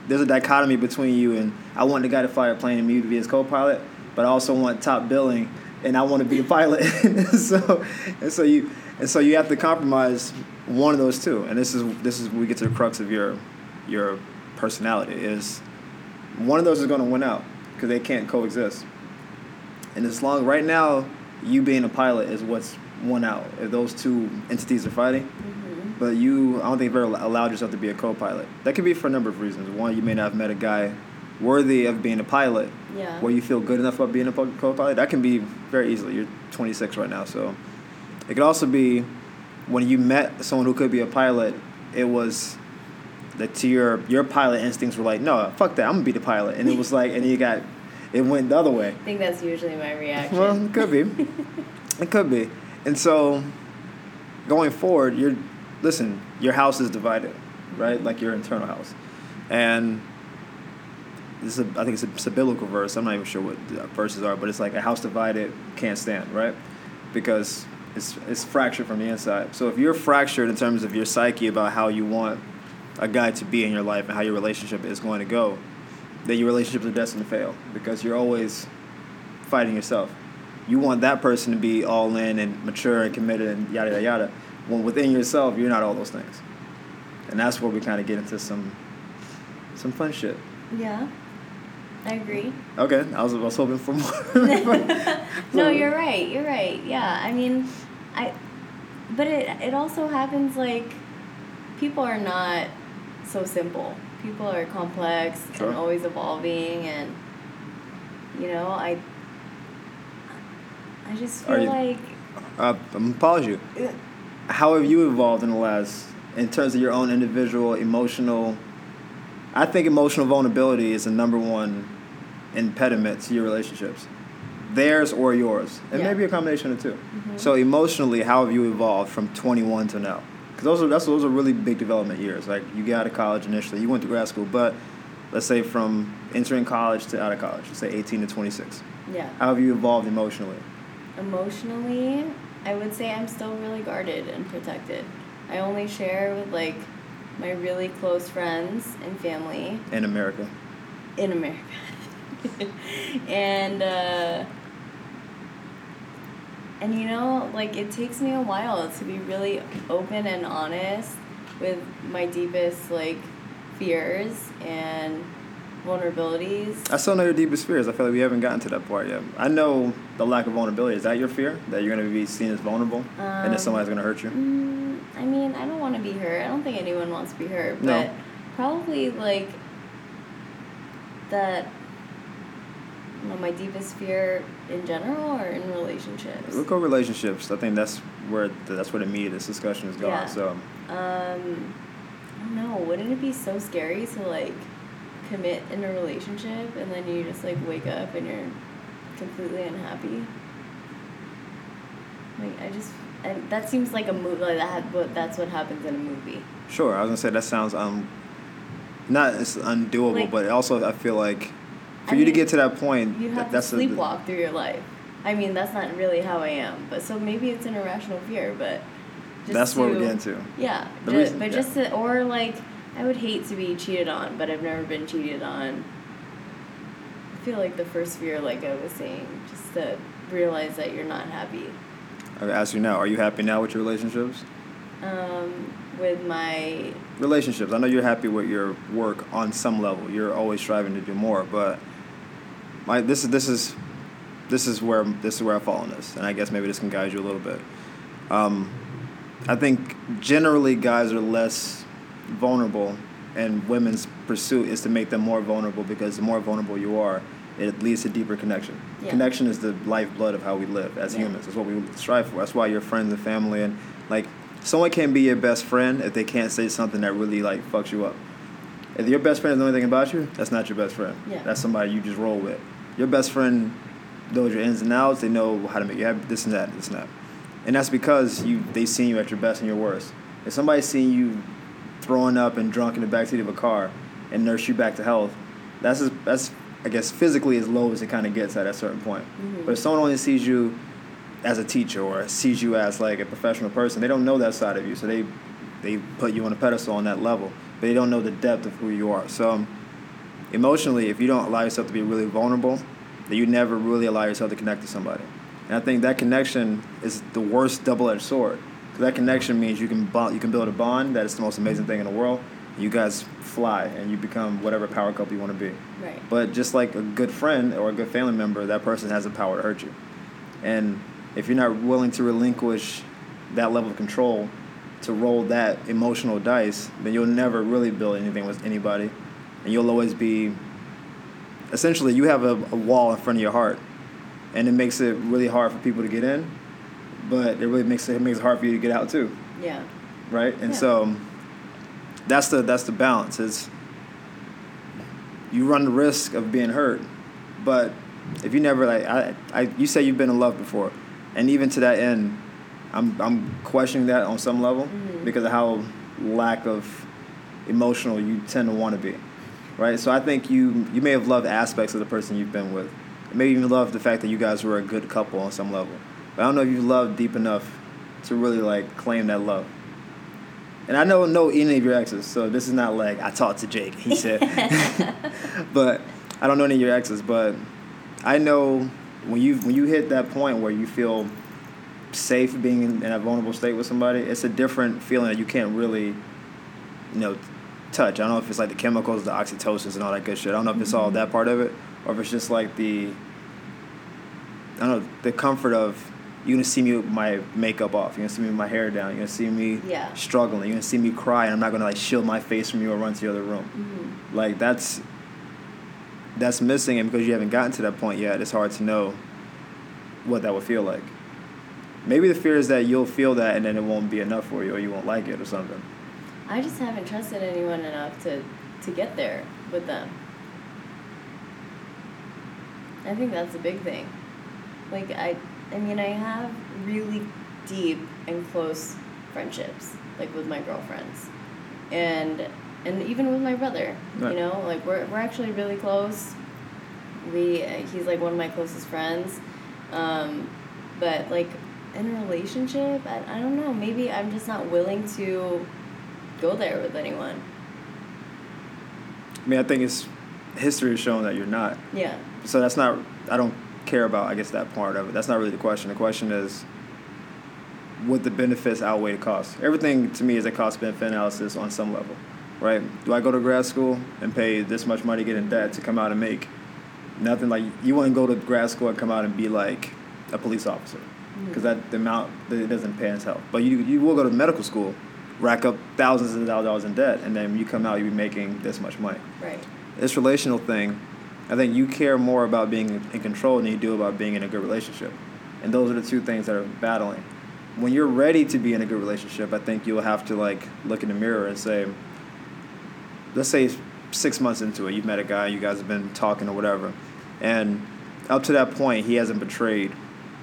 There's a dichotomy between you and I want the guy to fly a plane and me to be his co-pilot, but I also want top billing, and I want to be a pilot. so, and so you, and so you have to compromise one of those two. And this is this is we get to the crux of your your personality is one of those is going to win out because they can't coexist. And as long right now, you being a pilot is what's won out. If those two entities are fighting. But you, I don't think you've ever allowed yourself to be a co-pilot. That could be for a number of reasons. One, you may not have met a guy worthy of being a pilot, yeah. where you feel good enough about being a co-pilot. That can be very easily. You're twenty-six right now, so it could also be when you met someone who could be a pilot. It was that to your your pilot instincts were like, no, fuck that, I'm gonna be the pilot, and it was like, and you got it went the other way. I think that's usually my reaction. Well, it could be, it could be, and so going forward, you're. Listen, your house is divided, right? Like your internal house. And this is a, I think it's a, it's a biblical verse. I'm not even sure what the verses are, but it's like a house divided can't stand, right? Because it's it's fractured from the inside. So if you're fractured in terms of your psyche about how you want a guy to be in your life and how your relationship is going to go, then your relationships are destined to fail because you're always fighting yourself. You want that person to be all in and mature and committed and yada, yada, yada. When within yourself, you're not all those things. And that's where we kind of get into some some fun shit. Yeah, I agree. Okay, I was, I was hoping for more. No, you're right, you're right. Yeah, I mean, I. but it, it also happens, like, people are not so simple. People are complex sure. and always evolving and, you know, I, I just feel you, like... Uh, I'm pause you. Uh, How have you evolved in the last, in terms of your own individual, emotional, I think emotional vulnerability is the number one impediment to your relationships, theirs or yours, and yeah. maybe a combination of the two. Mm-hmm. So emotionally, how have you evolved from twenty-one to now? Because those are, that's, those are really big development years. Like, you got out of college initially, you went to grad school, but let's say from entering college to out of college, let's say eighteen to twenty-six. Yeah. How have you evolved emotionally? Emotionally? I would say I'm still really guarded and protected. I only share with, like, my really close friends and family. In America. In America. and, uh, and, you know, like, it takes me a while to be really open and honest with my deepest, like, fears and vulnerabilities. I still know your deepest fears. I feel like we haven't gotten to that part yet. I know the lack of vulnerability. Is that your fear? That you're going to be seen as vulnerable um, and that somebody's going to hurt you? Mm, I mean, I don't want to be hurt. I don't think anyone wants to be hurt. No. But probably, like, that, you know, my deepest fear in general or in relationships? Look at relationships. I think that's where the, that's where the meat of this discussion is going. Yeah. So. Um, I don't know. Wouldn't it be so scary to, like, commit in a relationship and then you just, like, wake up and you're completely unhappy? Like, I just, I, that seems like a movie, like, that, but that's what happens in a movie. Sure, I was gonna say that sounds, um, not it's undoable, like, but also I feel like for I you mean, to get to that point, you have that, to sleepwalk through your life. I mean, that's not really how I am, but so maybe it's an irrational fear, but just that's to, what we're getting to. Yeah, the just, reason, but yeah. just to, or like, I would hate to be cheated on, but I've never been cheated on. I feel like the first fear, like I was saying, just to realize that you're not happy. I'll ask you now, are you happy now with your relationships? Um, with my... Relationships. I know you're happy with your work on some level. You're always striving to do more, but my this is this is this is where this is where I fall on this, and I guess maybe this can guide you a little bit. Um, I think generally guys are less vulnerable, and women's pursuit is to make them more vulnerable, because the more vulnerable you are, it leads to deeper connection. Yeah. Connection is the lifeblood of how we live as yeah. humans. It's what we strive for. That's why your friends and family, and like, someone can be your best friend if they can't say something that really, like, fucks you up. If your best friend doesn't know anything about you, that's not your best friend. Yeah. That's somebody you just roll with. Your best friend knows your ins and outs. They know how to make you happy, this and that, this and that. And that's because you they've seen you at your best and your worst. If somebody's seen you throwing up and drunk in the backseat of a car and nurse you back to health, that's as, that's I guess physically as low as it kind of gets at a certain point. Mm-hmm. But if someone only sees you as a teacher or sees you as like a professional person, they don't know that side of you. So they they put you on a pedestal on that level, but they don't know the depth of who you are. So um, emotionally, if you don't allow yourself to be really vulnerable, then you never really allow yourself to connect to somebody. And I think that connection is the worst double-edged sword. Because that connection means you can bond, you can build a bond that is the most amazing thing in the world. You guys fly and you become whatever power couple you want to be. Right. But just like a good friend or a good family member, that person has the power to hurt you. And if you're not willing to relinquish that level of control to roll that emotional dice, then you'll never really build anything with anybody. And you'll always be... Essentially, you have a, a wall in front of your heart. And it makes it really hard for people to get in. But it really makes it, it makes it hard for you to get out, too. Yeah. Right? And yeah. so... That's the that's the balance. It's you run the risk of being hurt, but if you never like I, I you say you've been in love before, and even to that end, I'm I'm questioning that on some level mm-hmm. because of how lack of emotional you tend to want to be, right? So I think you you may have loved aspects of the person you've been with, maybe even loved the fact that you guys were a good couple on some level, but I don't know if you loved deep enough to really like claim that love. And I don't know any of your exes, so this is not like, I talked to Jake, he said. But I don't know any of your exes, but I know when you when you hit that point where you feel safe being in a vulnerable state with somebody, it's a different feeling that you can't really, you know, touch. I don't know if it's like the chemicals, the oxytocin and all that good shit. I don't know if it's mm-hmm. all that part of it, or if it's just like the, I don't know, the comfort of, you're going to see me with my makeup off. You're going to see me with my hair down. You're going to see me yeah. struggling. You're going to see me cry, and I'm not going to, like, shield my face from you or run to the other room. Mm-hmm. Like, that's that's missing, and because you haven't gotten to that point yet, it's hard to know what that would feel like. Maybe the fear is that you'll feel that, and then it won't be enough for you, or you won't like it or something. I just haven't trusted anyone enough to, to get there with them. I think that's a big thing. Like, I... I mean, I have really deep and close friendships, like with my girlfriends, and and even with my brother. Right. You know, like we're we're actually really close. We uh, he's like one of my closest friends, um, but like in a relationship, I I don't know. Maybe I'm just not willing to go there with anyone. I mean, I think it's history has shown that you're not. Yeah. So that's not. I don't. care about, I guess, that part of it. That's not really the question. The question is, would the benefits outweigh the cost? Everything, to me, is a cost-benefit analysis on some level, right? Do I go to grad school and pay this much money, get in debt to come out and make nothing? Like, you wouldn't go to grad school and come out and be, like, a police officer because mm-hmm. that the amount, it doesn't pay its health. But you you will go to medical school, rack up thousands of dollars in debt, and then you come out, you'll be making this much money. Right. This relational thing, I think you care more about being in control than you do about being in a good relationship. And those are the two things that are battling. When you're ready to be in a good relationship, I think you'll have to like look in the mirror and say, let's say six months into it, you've met a guy, you guys have been talking or whatever. And up to that point, he hasn't betrayed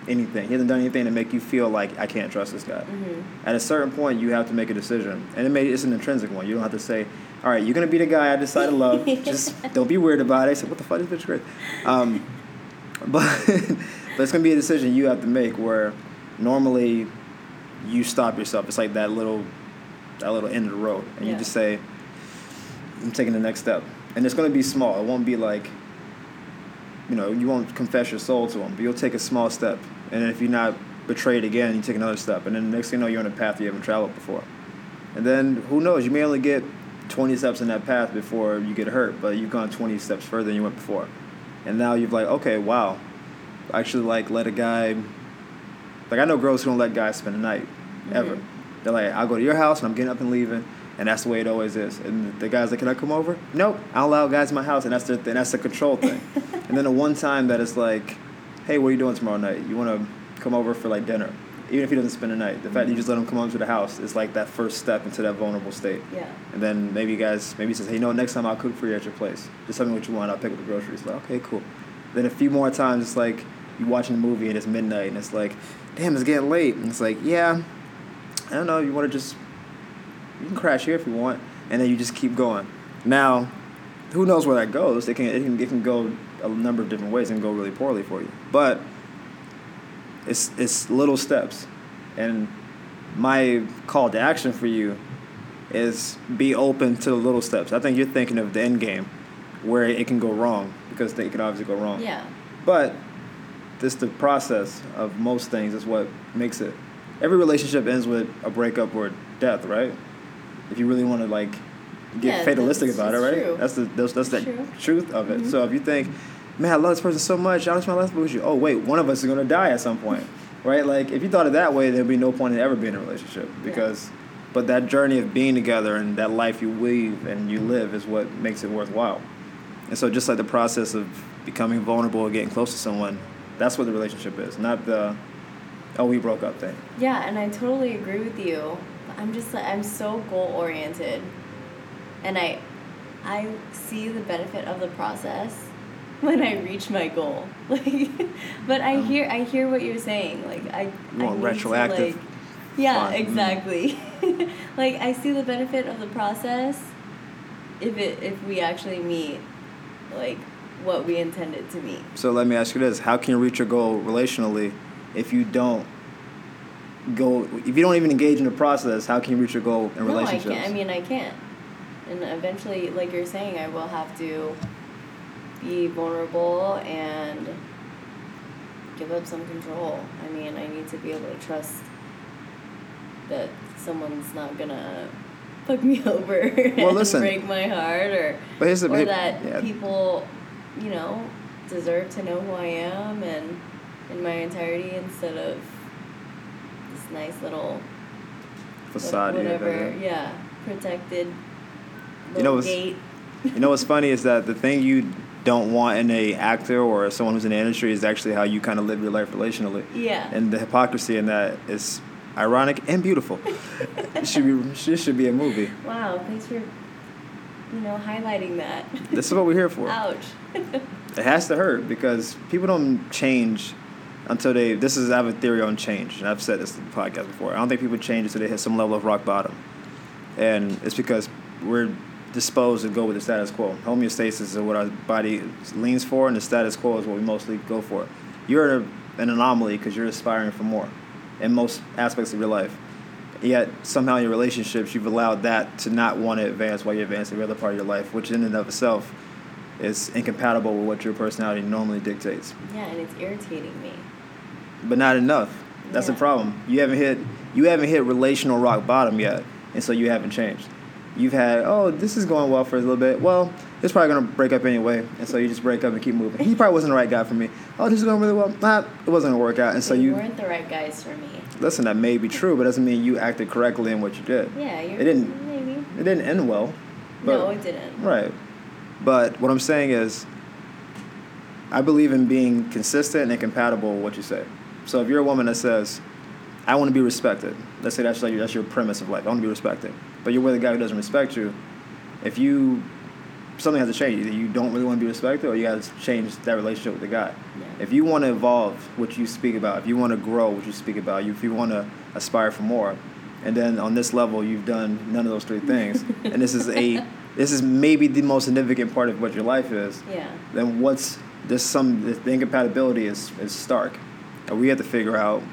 anything. He hasn't done anything to make you feel like, I can't trust this guy. Mm-hmm. At a certain point, you have to make a decision. And it may, it's an intrinsic one. You don't have to say, all right, you're going to be the guy I decide to love. Just don't be weird about it. I said, what the fuck is this bitch crazy? Um, but, but it's going to be a decision you have to make where normally you stop yourself. It's like that little that little end of the road. And yeah. you just say, I'm taking the next step. And it's going to be small. It won't be like, you know, you won't confess your soul to him. But you'll take a small step. And if you're not betrayed again, you take another step. And then the next thing you know, you're on a path you haven't traveled before. And then who knows? You may only get twenty steps in that path before you get hurt, but you've gone twenty steps further than you went before. And now you've like, okay, wow. I actually like let a guy, like I know girls who don't let guys spend the night ever. Mm-hmm. They're like, I'll go to your house and I'm getting up and leaving. And that's the way it always is. And the guy's like, can I come over? Nope. I don't allow guys in my house. And that's the, th- and that's the control thing. And then the one time that it's like, hey, what are you doing tomorrow night? You want to come over for like dinner? Even if he doesn't spend the night, the mm-hmm. fact that you just let him come home to the house is like that first step into that vulnerable state. Yeah. And then maybe you guys, maybe he says, hey, you know, next time I'll cook for you at your place. Just tell me what you want. I'll pick up the groceries. Like, okay, cool. Then a few more times, it's like, you're watching a movie and it's midnight and it's like, damn, it's getting late. And it's like, yeah, I don't know, you want to just, you can crash here if you want. And then you just keep going. Now, who knows where that goes? It can, it can, it can go a number of different ways and go really poorly for you. But it's it's little steps. And my call to action for you is be open to the little steps. I think you're thinking of the end game where it can go wrong, because it can obviously go wrong. Yeah. But this the process of most things is what makes it. Every relationship ends with a breakup or death, right? If you really want to, like, get yeah, fatalistic that's, about that's it, right? True. That's the that's, that's the true. truth of it. Mm-hmm. So if you think, man, I love this person so much, I just want to love you. Oh, wait, one of us is going to die at some point, right? Like, if you thought it that way, there'd be no point in ever being in a relationship, because... Yeah. But that journey of being together and that life you weave and you live is what makes it worthwhile. And so just like the process of becoming vulnerable or getting close to someone, that's what the relationship is, not the, oh, we broke up thing. Yeah, and I totally agree with you. I'm just like, I'm so goal-oriented. And I, I see the benefit of the process when I reach my goal. Like, but I hear I hear what you're saying. Like I, you want I retroactive. To, like, yeah, fun. Exactly. Mm. Like, I see the benefit of the process if it if we actually meet, like, what we intended to meet. So let me ask you this. How can you reach your goal relationally if you don't go, if you don't even engage in the process? How can you reach your goal in no, relationships? No, I can't. I mean, I can't. And eventually, like you're saying, I will have to be vulnerable and give up some control. I mean, I need to be able to trust that someone's not gonna fuck me over and well, listen, break my heart, or, but here's the, or that yeah. people, you know, deserve to know who I am and in my entirety instead of this nice little facade, whatever, whatever. yeah, protected little you know gate. You know what's funny is that the thing you don't want in a actor or someone who's in the industry is actually how you kind of live your life relationally. Yeah, and the hypocrisy in that is. Ironic and beautiful. It should be. This should be a movie. Wow, thanks for, you know, highlighting that. This is what we're here for. Ouch. It has to hurt because people don't change until they. This is I have a theory on change, and I've said this in the podcast before. I don't think people change until they hit some level of rock bottom, and it's because we're disposed to go with the status quo. Homeostasis is what our body leans for, and the status quo is what we mostly go for. You're an anomaly because you're aspiring for more. In most aspects of your life. Yet, somehow in your relationships, you've allowed that to not want to advance while you advance every other part of your life, which in and of itself is incompatible with what your personality normally dictates. Yeah, and it's irritating me. But not enough. That's yeah. the problem. You haven't hit you haven't hit relational rock bottom yet, and so you haven't changed. You've had, oh, this is going well for a little bit. Well, it's probably going to break up anyway, and so you just break up and keep moving. He probably wasn't the right guy for me. Oh, this is going really well. Nah, it wasn't going to work out, and so you... You weren't the right guys for me. Listen, that may be true, but it doesn't mean you acted correctly in what you did. Yeah, you're... It didn't, maybe. It didn't end well. But, no, it didn't. Right. But what I'm saying is, I believe in being consistent and compatible with what you say. So if you're a woman that says, I want to be respected. Let's say that's like that's your premise of life. I want to be respected. But you're with a guy who doesn't respect you. If you, something has to change. Either you don't really want to be respected, or you got to change that relationship with the guy. Yeah. If you want to evolve what you speak about, if you want to grow what you speak about, if you want to aspire for more, and then on this level you've done none of those three things, and this is a, this is maybe the most significant part of what your life is. Yeah. Then what's this? Some the incompatibility is is stark, and we have to figure out.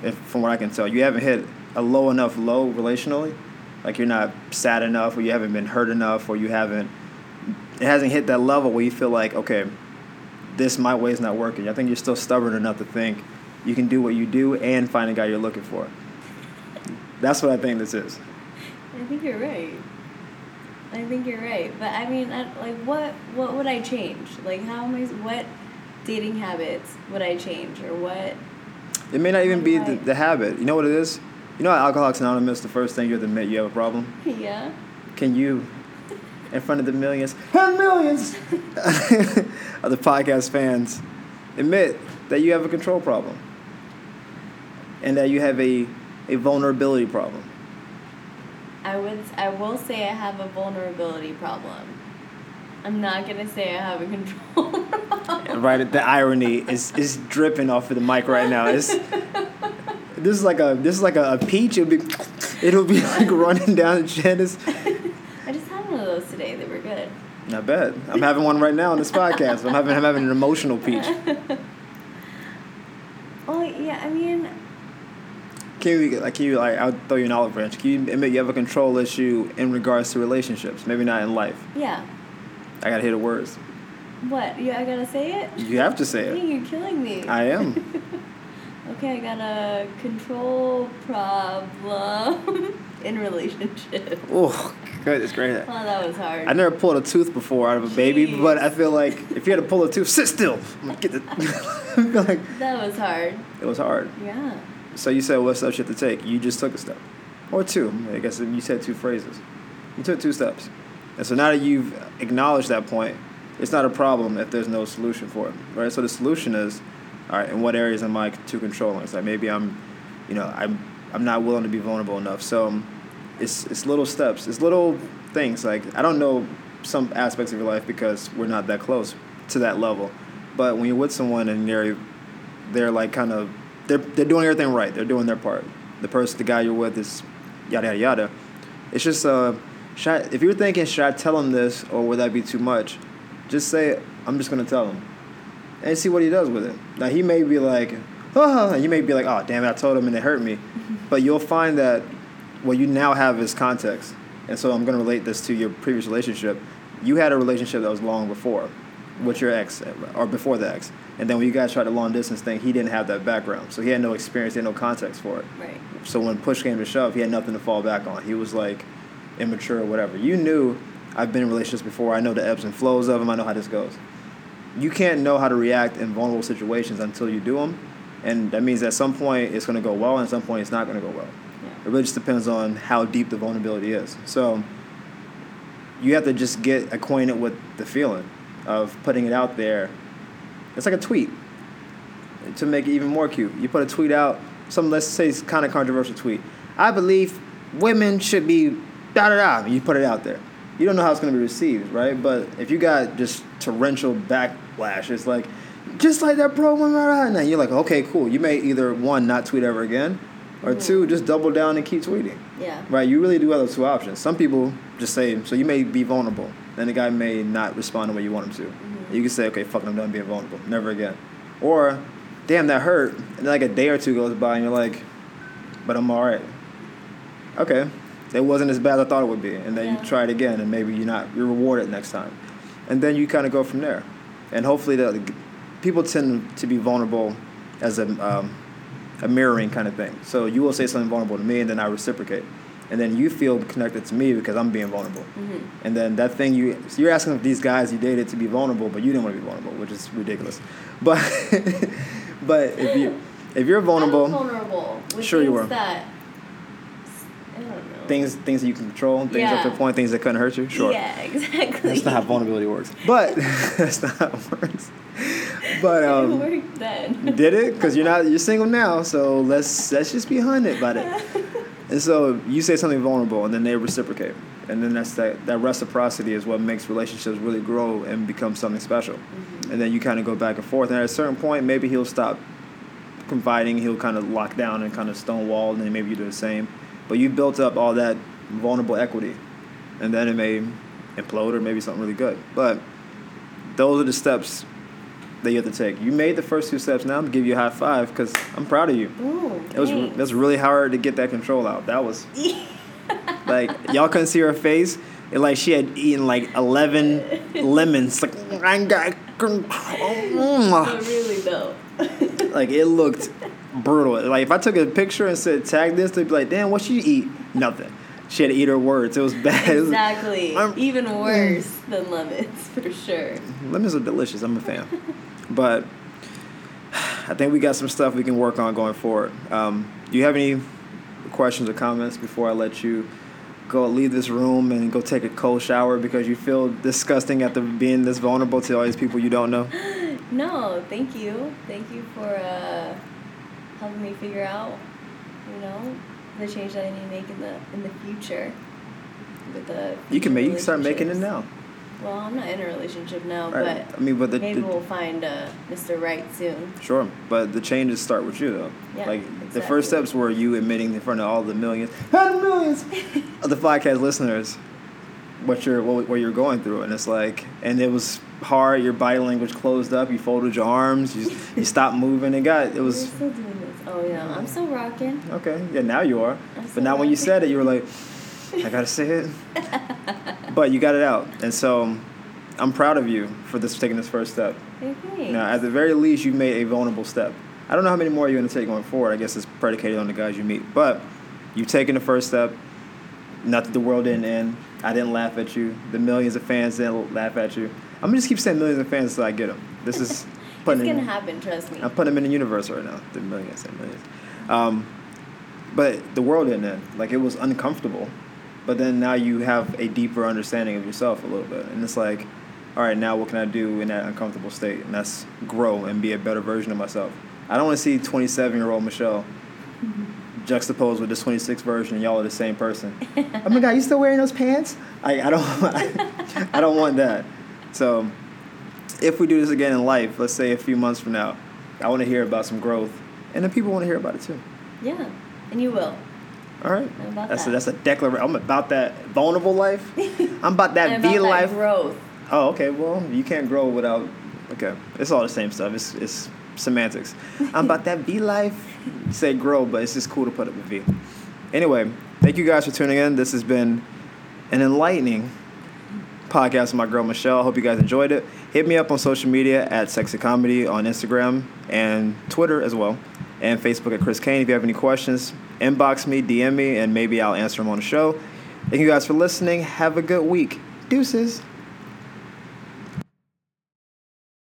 If, from what I can tell, you haven't hit a low enough low relationally, like you're not sad enough, or you haven't been hurt enough, or you haven't, it hasn't hit that level where you feel like, okay, this my way is not working. I think you're still stubborn enough to think you can do what you do and find a guy you're looking for. That's what I think this is. I think you're right. I think you're right, but I mean, I, like, what what would I change? Like, how am I? What dating habits would I change, or what? It may not even be the, the habit. You know what it is? You know how Alcoholics Anonymous, the first thing you have to admit you have a problem? Yeah. Can you, in front of the millions, and millions of the podcast fans, admit that you have a control problem and that you have a, a vulnerability problem? I would. I will say I have a vulnerability problem. I'm not going to say I have a control problem. Right, the irony is is dripping off of the mic right now. It's this is like a this is like a, a peach. It'll be it'll be like running down Janice. I just had one of those today. They were good. I bet. I'm having one right now on this podcast. I'm having I'm having an emotional peach. Well, yeah, I mean. Can you, like, can you, like, I'll throw you an olive branch. Can you admit you have a control issue in regards to relationships? Maybe not in life. Yeah. I gotta hear the words. What? You, I gotta say it? You have to say it. You're killing me. I am. Okay, I got a control problem in relationships. Oh, goodness gracious. Well, that was hard. I never pulled a tooth before out of a Jeez. baby, but I feel like if you had to pull a tooth, sit still. I'm gonna get the. Like, that was hard. It was hard. Yeah. So you said what steps you have to take. You just took a step. Or two. I guess you said two phrases. You took two steps. And so now that you've acknowledged that point, it's not a problem if there's no solution for it, right? So the solution is, all right, in what areas am I too controlling? It's like maybe I'm, you know, I'm I'm not willing to be vulnerable enough. So it's it's little steps. It's little things. Like, I don't know some aspects of your life because we're not that close to that level. But when you're with someone and they're, they're like kind of, They're they're doing everything right. They're doing their part. The person, the guy you're with is yada, yada, yada. It's just, uh, should I, if you're thinking, should I tell him this or would that be too much? Just say, I'm just going to tell him. And see what he does with it. Now, he may be like, oh, you may be like, oh, damn it, I told him and it hurt me. Mm-hmm. But you'll find that what you now have is context. And so I'm going to relate this to your previous relationship. You had a relationship that was long before. With your ex, or before the ex. And then when you guys tried the long distance thing, he didn't have that background. So he had no experience, he had no context for it. Right. So when push came to shove, he had nothing to fall back on. He was like immature or whatever. You knew, I've been in relationships before, I know the ebbs and flows of them, I know how this goes. You can't know how to react in vulnerable situations until you do them. And that means at some point it's going to go well, and at some point it's not going to go well. Yeah. It really just depends on how deep the vulnerability is. So you have to just get acquainted with the feeling of putting it out there. It's like a tweet. To make it even more cute, you put a tweet out, some, let's say it's kind of controversial tweet. I believe women should be da-da-da. You put it out there. You don't know how it's going to be received, right? But if you got just torrential backlash, it's like, just like that program, and then you're like, okay, cool. You may either, one, not tweet ever again, or mm-hmm. two, just double down and keep tweeting. Yeah. Right? You really do have those two options. Some people just say, so you may be vulnerable. Then the guy may not respond the way you want him to. Mm-hmm. You can say, okay, fuck, I'm done being vulnerable. Never again. Or, damn, that hurt. And then like a day or two goes by and you're like, but I'm all right. Okay. It wasn't as bad as I thought it would be. And then yeah. you try it again and maybe you're not, you're rewarded next time. And then you kind of go from there. And hopefully the people tend to be vulnerable as a, um, a mirroring kind of thing. So you will say something vulnerable to me and then I reciprocate. And then you feel connected to me because I'm being vulnerable. Mm-hmm. And then that thing, you, so you're asking these guys you dated to be vulnerable, but you didn't want to be vulnerable, which is ridiculous. But but if, you, if you're vulnerable... I'm vulnerable. With sure you were. That, I don't know. Things, things that you can control, things yeah. up to a point, things that couldn't hurt you, sure. Yeah, exactly. That's not how vulnerability works. But that's not how it works. But um, it worked then. Did it? Because you're not you're single now, so let's let's just be one hundred about it. And so you say something vulnerable, and then they reciprocate. And then that's that, that reciprocity is what makes relationships really grow and become something special. Mm-hmm. And then you kind of go back and forth. And at a certain point, maybe he'll stop confiding. He'll kind of lock down and kind of stonewall, and then maybe you do the same. But you built up all that vulnerable equity. And then it may implode or maybe something really good. But those are the steps that you have to take. You made the first two steps. Now I'm gonna give you a high five because I'm proud of you. Ooh, it was re- that's really hard to get that control out. That was like y'all couldn't see her face. It like she had eaten like eleven lemons. Like I got control. But really though. Like it looked brutal. Like if I took a picture and said tag this, they'd be like, damn, what you eat? Nothing. She had to eat her words. It was bad. Exactly. Was, even worse than lemons, for sure. Lemons are delicious. I'm a fan. But I think we got some stuff we can work on going forward. Um, do you have any questions or comments before I let you go leave this room and go take a cold shower because you feel disgusting after being this vulnerable to all these people you don't know? No, thank you. Thank you for uh, helping me figure out, you know, the change that I need to make in the in the future. With the future you can make you can start making it now. Well, I'm not in a relationship now, right. but I mean, but the, maybe the, we'll find uh, Mister Right soon. Sure, but the changes start with you, though. Yeah, like exactly. The first steps were you admitting in front of all the millions, and millions of the podcast listeners what you're what, what you're going through, and it's like, and it was hard. Your body language closed up. You folded your arms. You you stopped moving. It got it was. You're still doing this. Oh yeah, I'm still rocking. Okay, yeah, now you are. I'm but now rocking. When you said it, you were like, I gotta say it. But you got it out, and so I'm proud of you for this taking this first step. Okay. Now, at the very least, you made a vulnerable step. I don't know how many more you're gonna take going forward. I guess it's predicated on the guys you meet, but you've taken the first step. Not that the world didn't end. I didn't laugh at you. The millions of fans didn't laugh at you. I'm gonna just keep saying millions of fans until I get them. This is putting it's in, gonna happen. Trust me. I'm putting them in the universe right now. The millions and millions. Um, but the world didn't end. Like, it was uncomfortable. But then now you have a deeper understanding of yourself a little bit. And it's like, all right, now what can I do in that uncomfortable state? And that's grow and be a better version of myself. I don't want to see twenty-seven-year-old Michelle mm-hmm. juxtaposed with this twenty-six version and y'all are the same person. Oh, my God, you still wearing those pants? I, I don't I, I don't want that. So if we do this again in life, let's say a few months from now, I want to hear about some growth. And then people want to hear about it, too. Yeah, and you will. All right. I'm about that's that. a, that's a declaration. I'm about that vulnerable life. I'm about that I'm about V that life. Growth. Oh, okay. Well, you can't grow without. Okay, it's all the same stuff. It's it's semantics. I'm about that V life. You say grow, but it's just cool to put up a V. Anyway, thank you guys for tuning in. This has been an enlightening podcast with my girl Michelle. I hope you guys enjoyed it. Hit me up on social media at Sexy Comedy on Instagram and Twitter as well. And Facebook at Chris Kane. If you have any questions, inbox me, D M me, and maybe I'll answer them on the show. Thank you guys for listening. Have a good week. Deuces.